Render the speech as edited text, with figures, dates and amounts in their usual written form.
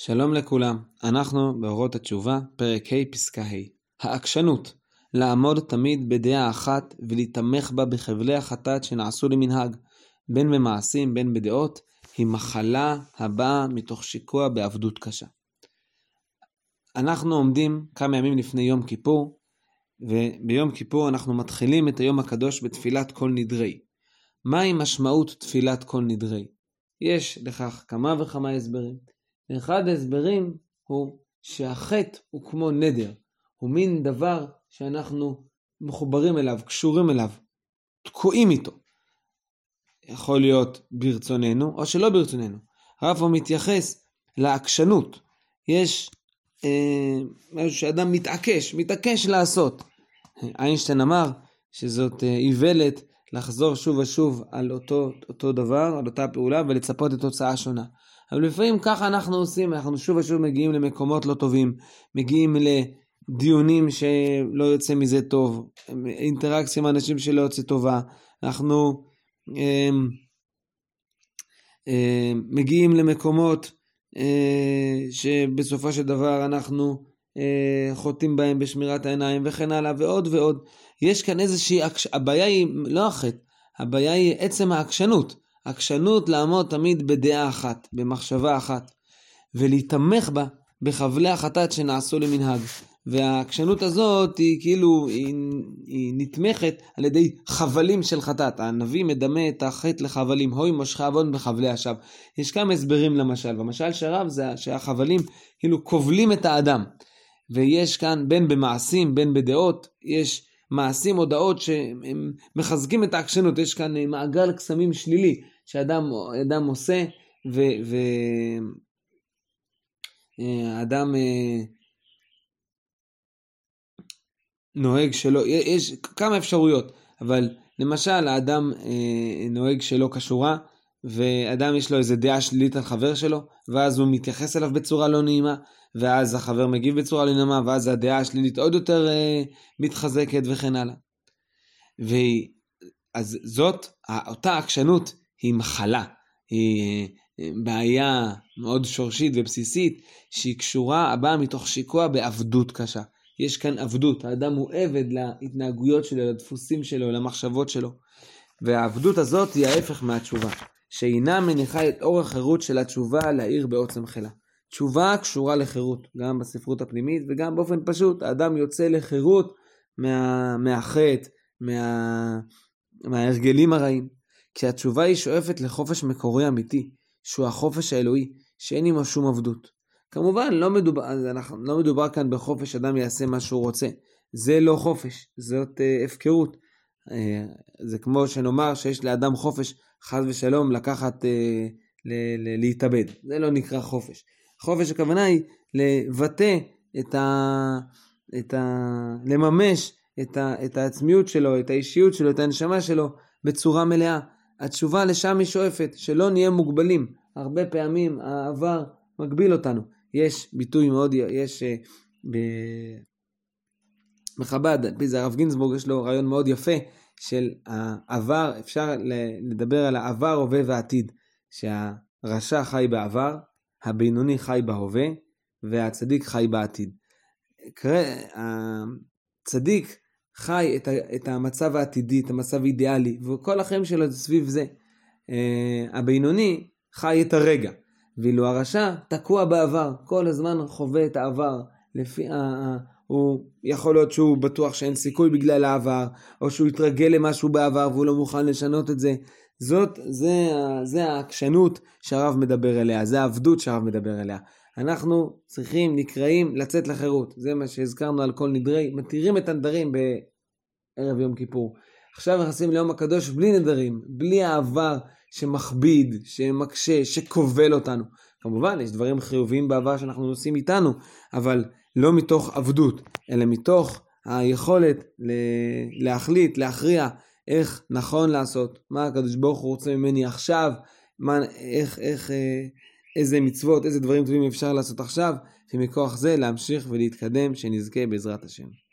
שלום לכולם, אנחנו באורות התשובה, פרק ה' פסקה ה'. העקשנות, לעמוד תמיד בדעה אחת ולהתמך בה בחבלי החטאת שנעשו למנהג, בין במעשים בין בדעות, היא מחלה הבאה מתוך שיקוע בעבדות קשה. אנחנו עומדים כמה ימים לפני יום כיפור, וביום כיפור אנחנו מתחילים את היום הקדוש בתפילת כל נדרי. מהי משמעות תפילת כל נדרי? יש לכך כמה וכמה הסברים. אחד ההסברים הוא שהחטא הוא כמו נדר, הוא מין דבר שאנחנו מחוברים אליו, קשורים אליו, תקועים איתו. יכול להיות ברצוננו או שלא ברצוננו. הרב הוא מתייחס לעקשנות. יש משהו שאדם מתעקש לעשות. איינשטיין אמר שזאת איוולת לחזור שוב ושוב על אותו דבר, על אותה פעולה ולצפות את תוצאה שונה. אבל לפעמים ככה אנחנו עושים, אנחנו שוב ושוב מגיעים למקומות לא טובים, מגיעים לדיונים שלא יוצא מזה טוב, אינטראקציה עם אנשים שלא יוצא טובה, אנחנו מגיעים למקומות שבסופו של דבר אנחנו חוטאים בהם בשמירת העיניים וכן הלאה ועוד ועוד. יש כאן איזושהי, הבעיה היא לא החטא, הבעיה היא עצם העקשנות. עקשנות לעמוד תמיד בדעה אחת, במחשבה אחת, ולהתמך בה בחבלי החטאת שנעשו למנהג. והעקשנות הזאת היא כאילו, היא נתמכת על ידי חבלים של חטאת. הנביא מדמה את החטא לחבלים, הוי מושך עוון בחבלי השווא. יש כמה הסברים למשל, והמשל שרב זה שהחבלים כאילו כובלים את האדם. ויש כאן בין במעשים, בין בדעות, יש מעשים, הודעות שמחזקים את העקשנות. יש כאן מעגל קסמים שלילי שאדם עושה, ואדם נוהג שלא. יש כמה אפשרויות, אבל למשל האדם נוהג שלא כשורה, ואדם יש לו איזה דעה שלילית על חבר שלו, ואז הוא מתייחס אליו בצורה לא נעימה, ואז החבר מגיב בצורה לא נעימה, ואז הדעה השלילית עוד יותר מתחזקת וכן הלאה. אז זאת, אותה העקשנות היא מחלה, היא בעיה מאוד שורשית ובסיסית, שהיא קשורה הבאה מתוך שיקוע בעבדות קשה. יש כאן עבדות, האדם הוא עבד להתנהגויות שלו, לדפוסים שלו, למחשבות שלו, והעבדות הזאת היא ההפך מהתשובה. שאינה מניחה את אור החירות של התשובה להאיר בעוצם חילה. תשובה קשורה לחירות, גם בספרות הפנימית וגם באופן פשוט. האדם יוצא לחירות מהחטא, מההרגלים הרעים. כשהתשובה היא שואפת לחופש מקורי אמיתי, שהוא החופש האלוהי, שאין עם שום עבדות. כמובן, לא מדובר כאן בחופש, אדם יעשה מה שהוא רוצה. זה לא חופש, זאת הפקרות. זה כמו שנאמר שיש לאדם חופש, חס ושלום, לקחת, להתאבד. זה לא נקרא חופש. חופש הכוונה היא לבטא לממש את העצמיות שלו, את האישיות שלו, את הנשמה שלו, בצורה מלאה. התשובה לשם היא שואפת, שלא נהיה מוגבלים. הרבה פעמים העבר מגביל אותנו. יש ביטוי מאוד, יש בחב"ד, זה הרב גינזבורג, יש לו רעיון מאוד יפה, של העבר, אפשר לדבר על העבר, הווה ועתיד, שהרשע חי בעבר, הבינוני חי בהווה, והצדיק חי בעתיד. הצדיק חי את המצב העתידי, את המצב האידיאלי, וכל החיים שלו סביב זה. הבינוני חי את הרגע, ואילו הרשע תקוע בעבר, כל הזמן חווה את העבר, לפי הוא יכול להיות שהוא בטוח שאין סיכוי בגלל העבר, או שהוא יתרגל למשהו בעבר והוא לא מוכן לשנות את זה. זה העקשנות שהרב מדבר אליה, זה העבדות שהרב מדבר אליה. אנחנו צריכים, נקראים, לצאת לחירות. זה מה שהזכרנו על כל נדרי, מתירים את הנדרים בערב יום כיפור. עכשיו נכנסים ליום הקדוש בלי נדרים, בלי העבר שמכביד, שמקשה, שכובל אותנו. כמובן, יש דברים חיוביים בעבר שאנחנו נוסעים איתנו, אבל לא מתוך עבדות, אלא מתוך היכולת להחליט, להכריע איך נכון לעשות, מה הקדוש ברוך הוא רוצה ממני עכשיו, איזה מצוות, איזה דברים טובים אפשר לעשות עכשיו, שמכוח זה להמשיך ולהתקדם, שנזכה בעזרת השם.